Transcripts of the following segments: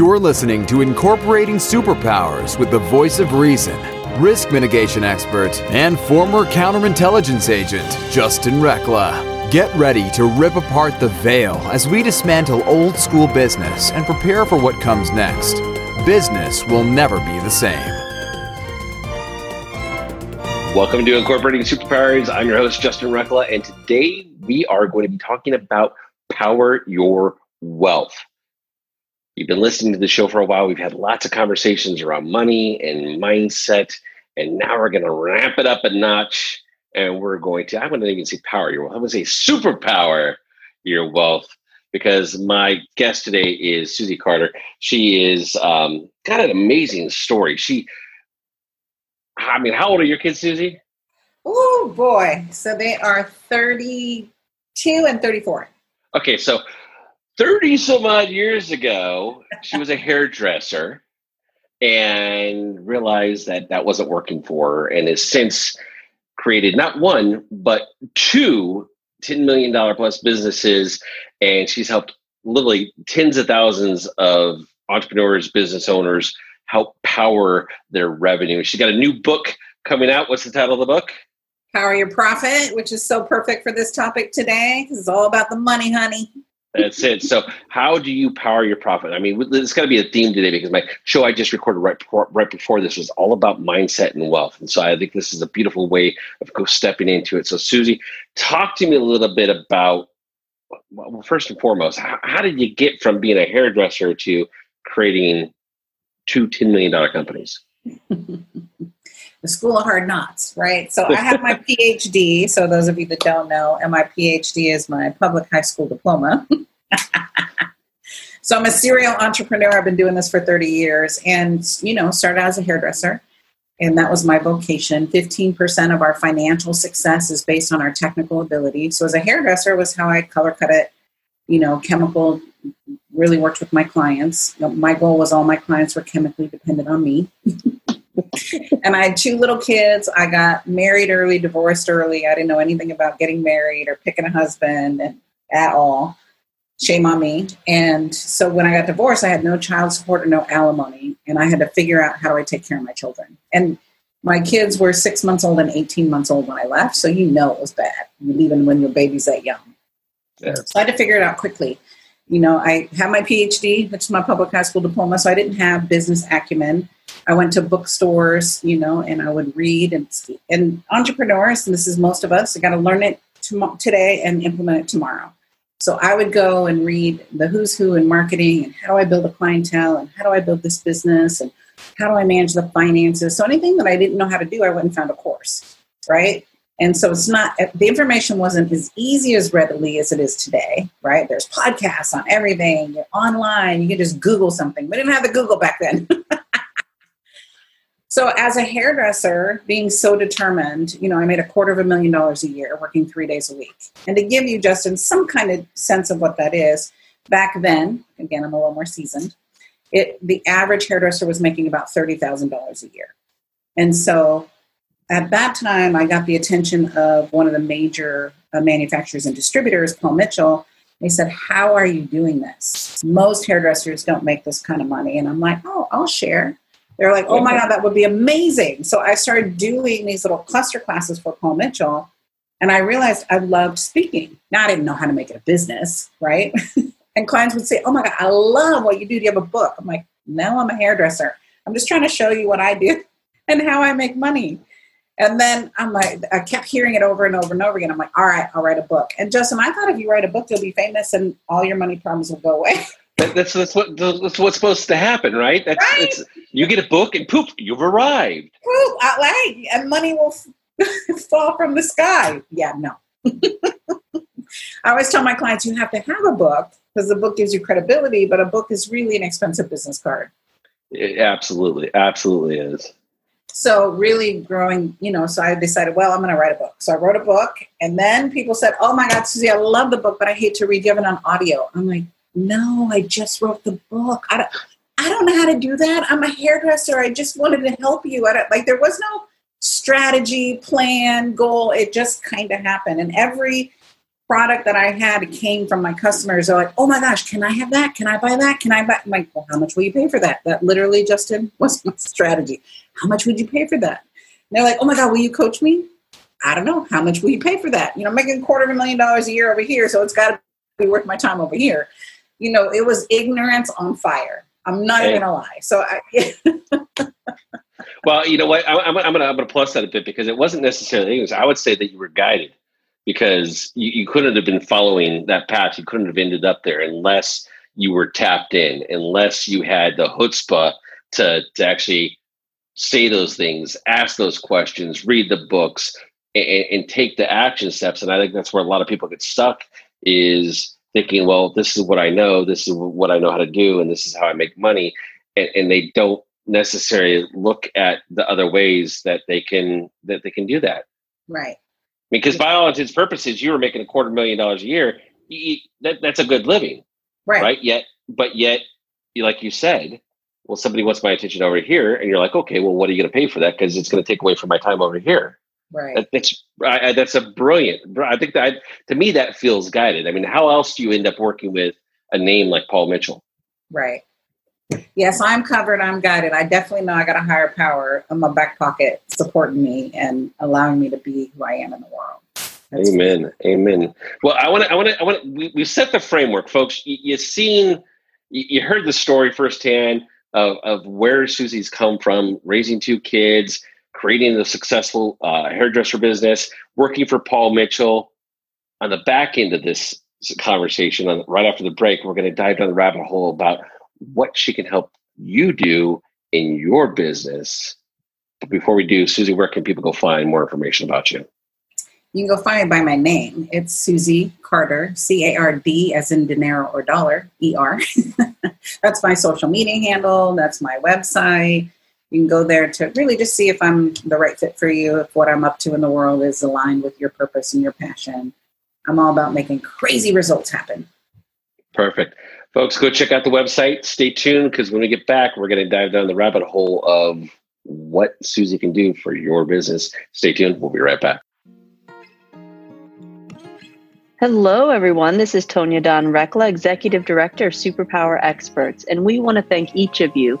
You're listening to Incorporating Superpowers with the voice of reason, risk mitigation expert, and former counterintelligence agent, Justin Reckla. Get ready to rip apart the veil as we dismantle old school business and prepare for what comes next. Business will never be the same. Welcome to Incorporating Superpowers. I'm your host, Justin Reckla, and today we are going to be talking about Power Your Wealth. You've been listening to the show for a while. We've had lots of conversations around money and mindset, and now we're going to ramp it up a notch, and we're going to, I wouldn't even say power your wealth, I would say superpower your wealth, because my guest today is Susie Carter. She is got an amazing story. How old are your kids, Susie? Oh, boy. So they are 32 and 34. Okay, so 30 some odd years ago, she was a hairdresser and realized that wasn't working for her, and has since created not one, but two $10 million plus businesses. And she's helped literally tens of thousands of entrepreneurs, business owners, help power their revenue. She's got a new book coming out. What's the title of the book? Power Your Profit, which is so perfect for this topic today, because it's all about the money, honey. That's it. So how do you power your profit? I mean, it's got to be a theme today, because my show I just recorded right before this was all about mindset and wealth. And so I think this is a beautiful way of stepping into it. So Susie, talk to me a little bit about, well, first and foremost, how did you get from being a hairdresser to creating two $10 million companies? The School of Hard Knocks, right? So I have my PhD. So those of you that don't know, and my PhD is my public high school diploma. So I'm a serial entrepreneur. I've been doing this for 30 years and, started out as a hairdresser. And that was my vocation. 15% of our financial success is based on our technical ability. So as a hairdresser was how I color cut it, chemical, really worked with my clients. My goal was all my clients were chemically dependent on me. And I had two little kids. I got married early, divorced early. I didn't know anything about getting married or picking a husband at all. Shame on me. And so when I got divorced, I had no child support or no alimony. And I had to figure out, how do I take care of my children? And my kids were 6 months old and 18 months old when I left. So it was bad, even when your baby's that young. Yeah. So I had to figure it out quickly. I had my PhD, which is my public high school diploma, so I didn't have business acumen. I went to bookstores, and I would read and entrepreneurs, and this is most of us, you got to learn it today and implement it tomorrow. So I would go and read the who's who in marketing, and how do I build a clientele, and how do I build this business, and how do I manage the finances? So anything that I didn't know how to do, I went and found a course, right? And so the information wasn't as easy as readily as it is today, right? There's podcasts on everything, you're online, you can just Google something. We didn't have the Google back then. So as a hairdresser, being so determined, I made $250,000 a year working 3 days a week. And to give you, Justin, some kind of sense of what that is, back then, again, I'm a little more seasoned, the average hairdresser was making about $30,000 a year. And so at that time, I got the attention of one of the major manufacturers and distributors, Paul Mitchell. They said, how are you doing this? Most hairdressers don't make this kind of money. And I'm like, oh, I'll share. They're like, oh, my God, that would be amazing. So I started doing these little cluster classes for Paul Mitchell. And I realized I loved speaking. Now, I didn't know how to make it a business, right? And clients would say, oh, my God, I love what you do. Do you have a book? I'm like, no, I'm a hairdresser. I'm just trying to show you what I do and how I make money. And then I'm like, I kept hearing it over and over and over again. I'm like, all right, I'll write a book. And Justin, I thought if you write a book, you'll be famous and all your money problems will go away. That's what's supposed to happen, right? Right? You get a book and poof, you've arrived. Poof, and money will fall from the sky. Yeah, no. I always tell my clients, you have to have a book because the book gives you credibility, but a book is really an expensive business card. It absolutely is. So really growing, so I decided, well, I'm going to write a book. So I wrote a book, and then people said, oh my God, Susie, I love the book, but I hate to read. Do you have it on audio? I'm like, no, I just wrote the book. I don't know how to do that. I'm a hairdresser. I just wanted to help you. There was no strategy, plan, goal. It just kind of happened. And every product that I had came from my customers. They're like, oh my gosh, can I have that? Can I buy that? Can I buy? I'm like, well, how much will you pay for that? That literally, Justin, was my strategy. How much would you pay for that? And they're like, oh my God, will you coach me? I don't know. How much will you pay for that? You know, I'm making $250,000 a year over here, so it's got to be worth my time over here. You know, it was ignorance on fire. I'm not even gonna lie. So Well, you know what? I'm gonna plus that a bit because it wasn't necessarily ignorance. I would say that you were guided. Because you couldn't have been following that path. You couldn't have ended up there unless you were tapped in, unless you had the chutzpah to actually say those things, ask those questions, read the books, and take the action steps. And I think that's where a lot of people get stuck is thinking, well, this is what I know. This is what I know how to do. And this is how I make money. And they don't necessarily look at the other ways that they can do that. Right. Because by all intents and purposes, you were making $250,000 a year. That's a good living, right? Yet, like you said, well, somebody wants my attention over here, and you're like, okay, well, what are you going to pay for that? Because it's going to take away from my time over here. Right. That's a brilliant. I think that to me that feels guided. I mean, how else do you end up working with a name like Paul Mitchell? Right. Yes, I'm covered. I'm guided. I definitely know I got a higher power in my back pocket supporting me and allowing me to be who I am in the world. That's amen. Cool. Amen. Well, I want to, we set the framework, folks. You heard the story firsthand of where Susie's come from, raising 2 kids, creating the successful hairdresser business, working for Paul Mitchell. On the back end of this conversation, right after the break, we're going to dive down the rabbit hole about what she can help you do in your business. But before we do, Susie, where can people go find more information about you? You can go find it by my name. It's Susie Carter, C-A-R-D as in dinero or dollar, E-R. That's my social media handle. That's my website. You can go there to really just see if I'm the right fit for you, if what I'm up to in the world is aligned with your purpose and your passion. I'm all about making crazy results happen. Perfect. Folks, go check out the website. Stay tuned because when we get back, we're going to dive down the rabbit hole of what Susie can do for your business. Stay tuned. We'll be right back. Hello, everyone. This is Tonya Dawn Reckla, Executive Director of Superpower Experts. And we want to thank each of you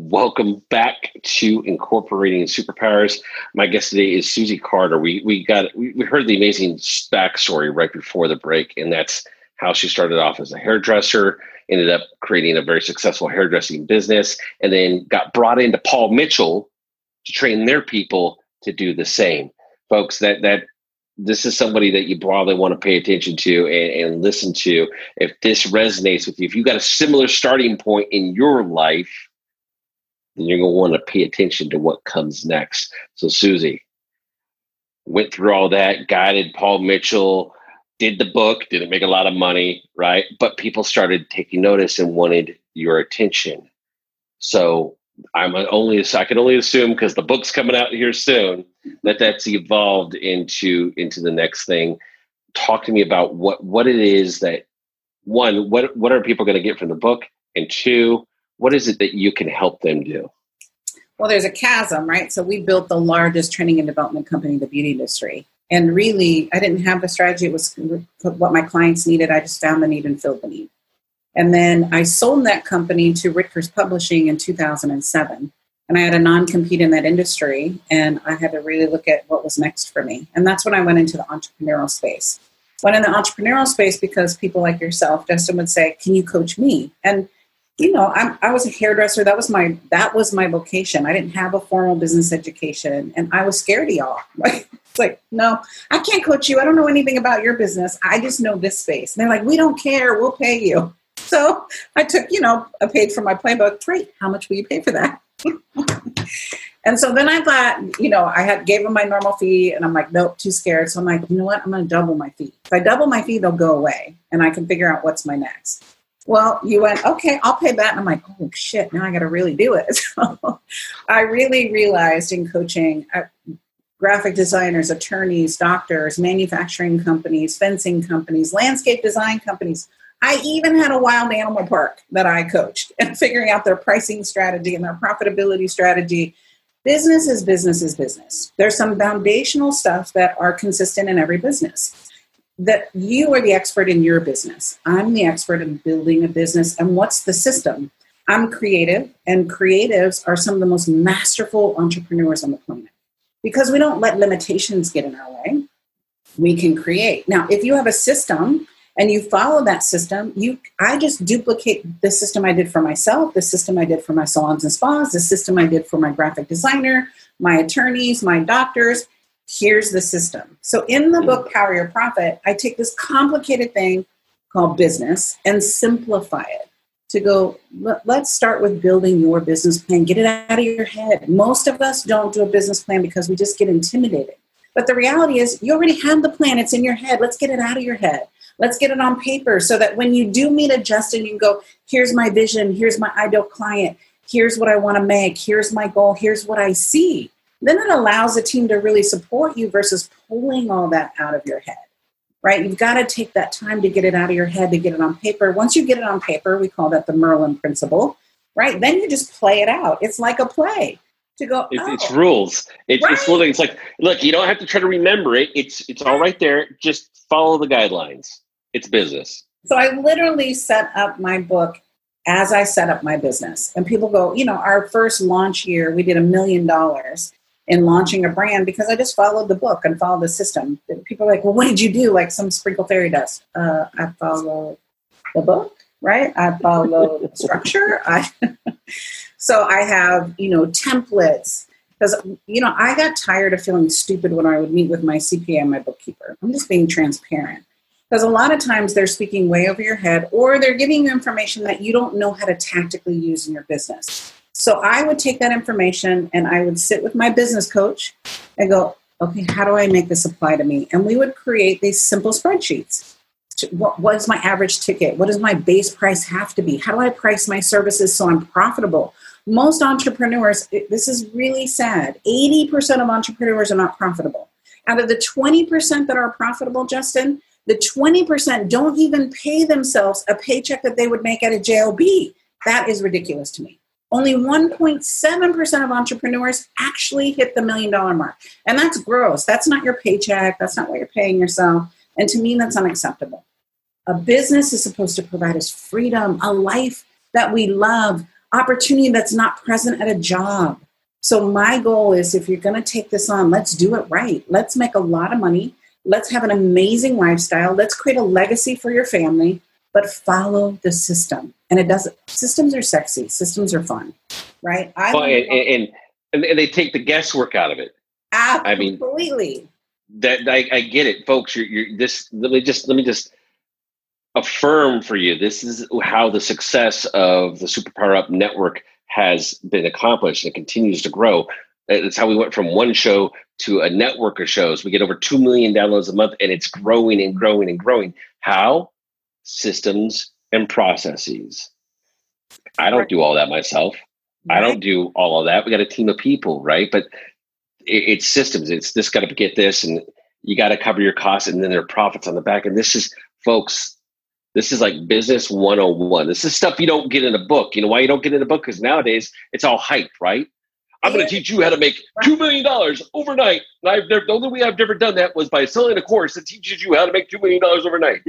Welcome back to Incorporating Superpowers. My guest today is Susie Carter. We heard the amazing backstory right before the break, and that's how she started off as a hairdresser, ended up creating a very successful hairdressing business, and then got brought into Paul Mitchell to train their people to do the same. Folks, that this is somebody that you probably want to pay attention to and listen to. If this resonates with you, if you've got a similar starting point in your life, then you're going to want to pay attention to what comes next. So Susie went through all that, guided Paul Mitchell, did the book, didn't make a lot of money, right? But people started taking notice and wanted your attention. So I can only assume, because the book's coming out here soon, that's evolved into the next thing. Talk to me about what it is that, one, what are people going to get from the book? And two, what is it that you can help them do? Well, there's a chasm, right? So we built the largest training and development company in the beauty industry. And really, I didn't have a strategy. It was what my clients needed. I just found the need and filled the need. And then I sold that company to Rutgers Publishing in 2007. And I had a non-compete in that industry. And I had to really look at what was next for me. And that's when I went into the entrepreneurial space. Went in the entrepreneurial space because people like yourself, Justin, would say, can you coach me? And you know, I was a hairdresser. That was my vocation. I didn't have a formal business education, and I was scared of y'all. Right? It's like, no, I can't coach you. I don't know anything about your business. I just know this space. And they're like, we don't care. We'll pay you. So I took, I paid for my playbook. Great. How much will you pay for that? And so then I thought, I gave them my normal fee and I'm like, nope, too scared. So I'm like, you know what? I'm going to double my fee. If I double my fee, they'll go away and I can figure out what's my next. Well, you went, okay, I'll pay that. And I'm like, oh shit, now I got to really do it. So I really realized in coaching, graphic designers, attorneys, doctors, manufacturing companies, fencing companies, landscape design companies. I even had a wild animal park that I coached and figuring out their pricing strategy and their profitability strategy. Business is business is business. There's some foundational stuff that are consistent in every business. That you are the expert in your business. I'm the expert in building a business. And what's the system? I'm creative, and creatives are some of the most masterful entrepreneurs on the planet because we don't let limitations get in our way. We can create. Now, if you have a system and you follow that system, I just duplicate the system I did for myself, the system I did for my salons and spas, the system I did for my graphic designer, my attorneys, my doctors. Here's the system. So in the book, Power Your Profit, I take this complicated thing called business and simplify it to go, let's start with building your business plan. Get it out of your head. Most of us don't do a business plan because we just get intimidated. But the reality is you already have the plan. It's in your head. Let's get it out of your head. Let's get it on paper so that when you do meet a Justin, you can go, here's my vision. Here's my ideal client. Here's what I want to make. Here's my goal. Here's what I see. Then it allows a team to really support you versus pulling all that out of your head, right? You've got to take that time to get it out of your head, to get it on paper. Once you get it on paper, we call that the Merlin principle, right? Then you just play it out. It's like a play to go. It's rules. It's living. It's like, look, you don't have to try to remember it. It's all right there. Just follow the guidelines. It's business. So I literally set up my book as I set up my business. And people go, our first launch year, we did $1 million. In launching a brand because I just followed the book and followed the system. People are like, well, what did you do? Like some sprinkle fairy dust. I followed the book, right? I followed the structure. So I have, templates because, I got tired of feeling stupid when I would meet with my CPA and my bookkeeper. I'm just being transparent because a lot of times they're speaking way over your head or they're giving you information that you don't know how to tactically use in your business. So I would take that information and I would sit with my business coach and go, okay, how do I make this apply to me? And we would create these simple spreadsheets. What is my average ticket? What does my base price have to be? How do I price my services so I'm profitable? Most entrepreneurs, this is really sad, 80% of entrepreneurs are not profitable. Out of the 20% that are profitable, Justin, the 20% don't even pay themselves a paycheck that they would make at a job. That is ridiculous to me. Only 1.7% of entrepreneurs actually hit the $1 million mark. And that's gross. That's not your paycheck. That's not what you're paying yourself. And to me, that's unacceptable. A business is supposed to provide us freedom, a life that we love, opportunity that's not present at a job. So my goal is if you're going to take this on, let's do it right. Let's make a lot of money. Let's have an amazing lifestyle. Let's create a legacy for your family. But follow the system. And it doesn't, systems are sexy. Systems are fun, right? And they take the guesswork out of it. Absolutely. I get it, folks. Let me just affirm for you. This is how the success of the Superpower Up Network has been accomplished and continues to grow. It's how we went from one show to a network of shows. We get over 2 million downloads a month and it's growing and growing and growing. How? Systems and processes. I don't do all that myself. Right. I don't do all of that. We got a team of people, right? But it's systems. It's this got to get this, and you got to cover your costs, and then there are profits on the back. And this is, folks, this is like business 101. This is stuff you don't get in a book. You know why you don't get in a book? Because nowadays it's all hype, right? I'm going to teach you how to make $2 million overnight. And the only way I've ever done that was by selling a course that teaches you how to make $2 million overnight.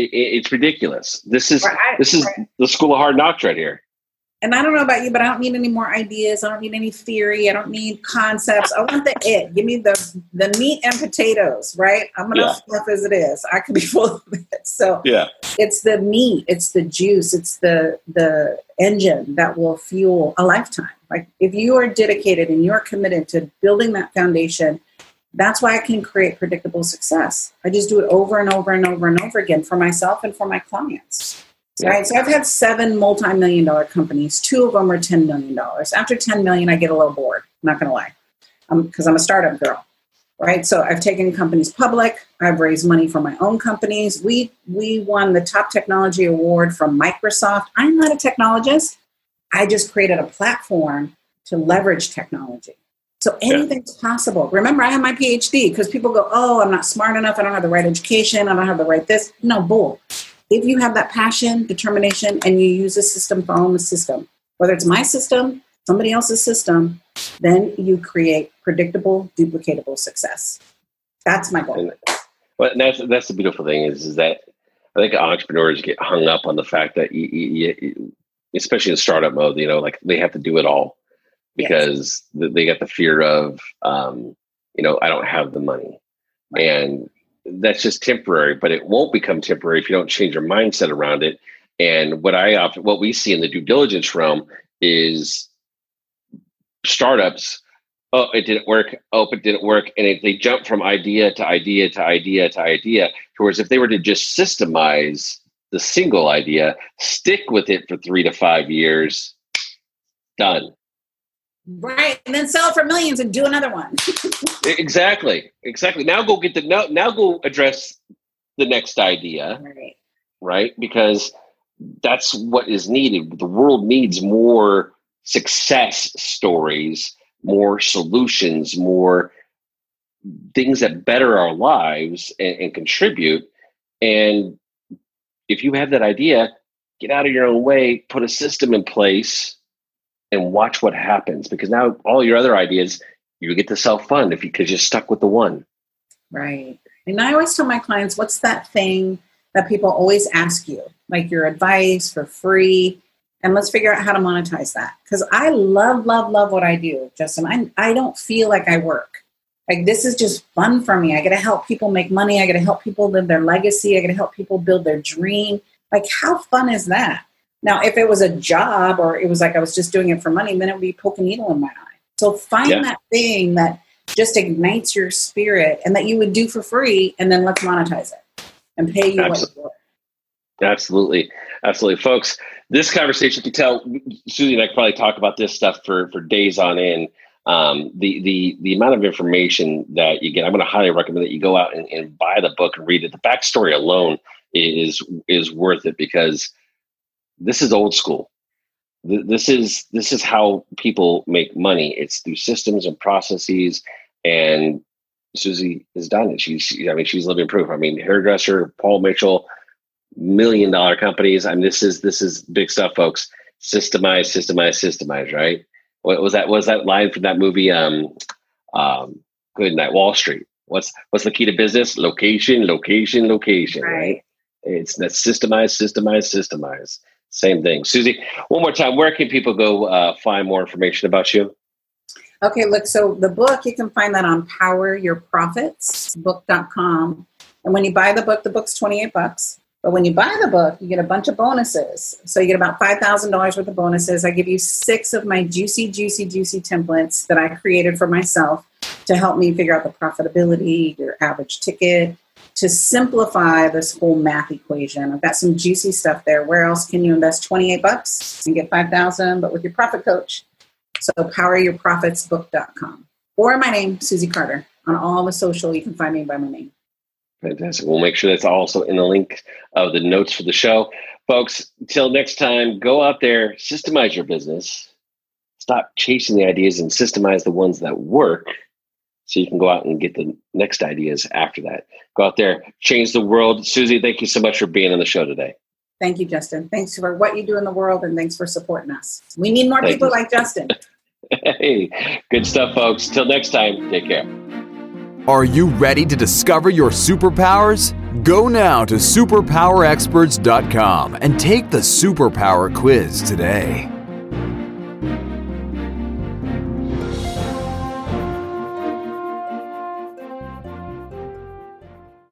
It's ridiculous. This is the school of hard knocks right here. And I don't know about you, but I don't need any more ideas. I don't need any theory. I don't need concepts. I want the it. Give me the meat and potatoes, right? I'm enough stuff as it is. I could be full of it. So it's the meat. It's the juice. It's the engine that will fuel a lifetime. Like if you are dedicated and you're committed to building that foundation, that's why I can create predictable success. I just do it over and over and over and over again for myself and for my clients. Yeah. Right? So I've had 7 multi-million-dollar companies. 2 of them are $10 million. After $10 million, I get a little bored. I'm not going to lie, because I'm a startup girl. Right? So I've taken companies public. I've raised money for my own companies. We won the top technology award from Microsoft. I'm not a technologist. I just created a platform to leverage technology. So anything's possible. Remember, I have my PhD because people go, oh, I'm not smart enough. I don't have the right education. I don't have the right this. No, bull. If you have that passion, determination, and you use a system, follow the system, whether it's my system, somebody else's system, then you create predictable, duplicatable success. That's my goal. Well, that's the beautiful thing is that I think entrepreneurs get hung up on the fact that, you, especially in startup mode, you know, like they have to do it all because they got the fear of, you know, I don't have the money. Right. And that's just temporary, but it won't become temporary if you don't change your mindset around it. And what we see in the due diligence realm is startups. Oh, it didn't work. Oh, it didn't work. And if they jump from idea to idea to idea to idea, towards if they were to just systemize the single idea, stick with it for 3 to 5 years, done. Right, and then sell it for millions and do another one. Exactly. Now go get the now go address the next idea. Right, because that's what is needed. The world needs more success stories, more solutions, more things that better our lives and contribute. And if you have that idea, get out of your own way, put a system in place, and watch what happens, because now all your other ideas, you get to self-fund because you're stuck with the one. Right. And I always tell my clients, what's that thing that people always ask you, like your advice for free? And let's figure out how to monetize that. Because I love, love, love what I do, Justin. I don't feel like I work. Like this is just fun for me. I get to help people make money. I get to help people live their legacy. I get to help people build their dream. Like how fun is that? Now, if it was a job or it was like I was just doing it for money, then it would be poke a needle in my eye. So find that thing that just ignites your spirit and that you would do for free, and then let's monetize it and pay you what for it. Absolutely. Folks, this conversation, you can tell, Susie and I could probably talk about this stuff for days on end. The amount of information that you get, I'm going to highly recommend that you go out and buy the book and read it. The backstory alone is worth it because this is old school. This is how people make money. It's through systems and processes. And Susie has done it. She's living proof. I mean, hairdresser, Paul Mitchell, $1 million companies. I mean, this is big stuff, folks. Systemize. Right? What was that? What was that line from that movie? Good Night, Wall Street. What's the key to business? Location. Right? It's that systemize. Same thing. Susie, one more time, where can people go find more information about you? Okay, look, so the book, you can find that on poweryourprofitsbook.com. And when you buy the book's 28 bucks. But when you buy the book, you get a bunch of bonuses. So you get about $5,000 worth of bonuses. I give you 6 of my juicy templates that I created for myself to help me figure out the profitability, your average ticket, to simplify this whole math equation. I've got some juicy stuff there. Where else can you invest 28 bucks and get 5,000, but with your profit coach? So poweryourprofitsbook.com. Or my name, Susie Carter. On all the social, you can find me by my name. Fantastic. We'll make sure that's also in the link of the notes for the show. Folks, till next time, go out there, systemize your business. Stop chasing the ideas and systemize the ones that work. So you can go out and get the next ideas after that. Go out there, change the world. Susie, thank you so much for being on the show today. Thank you, Justin. Thanks for what you do in the world, and thanks for supporting us. We need more people like Justin. Hey, good stuff, folks. Till next time, take care. Are you ready to discover your superpowers? Go now to superpowerexperts.com and take the superpower quiz today.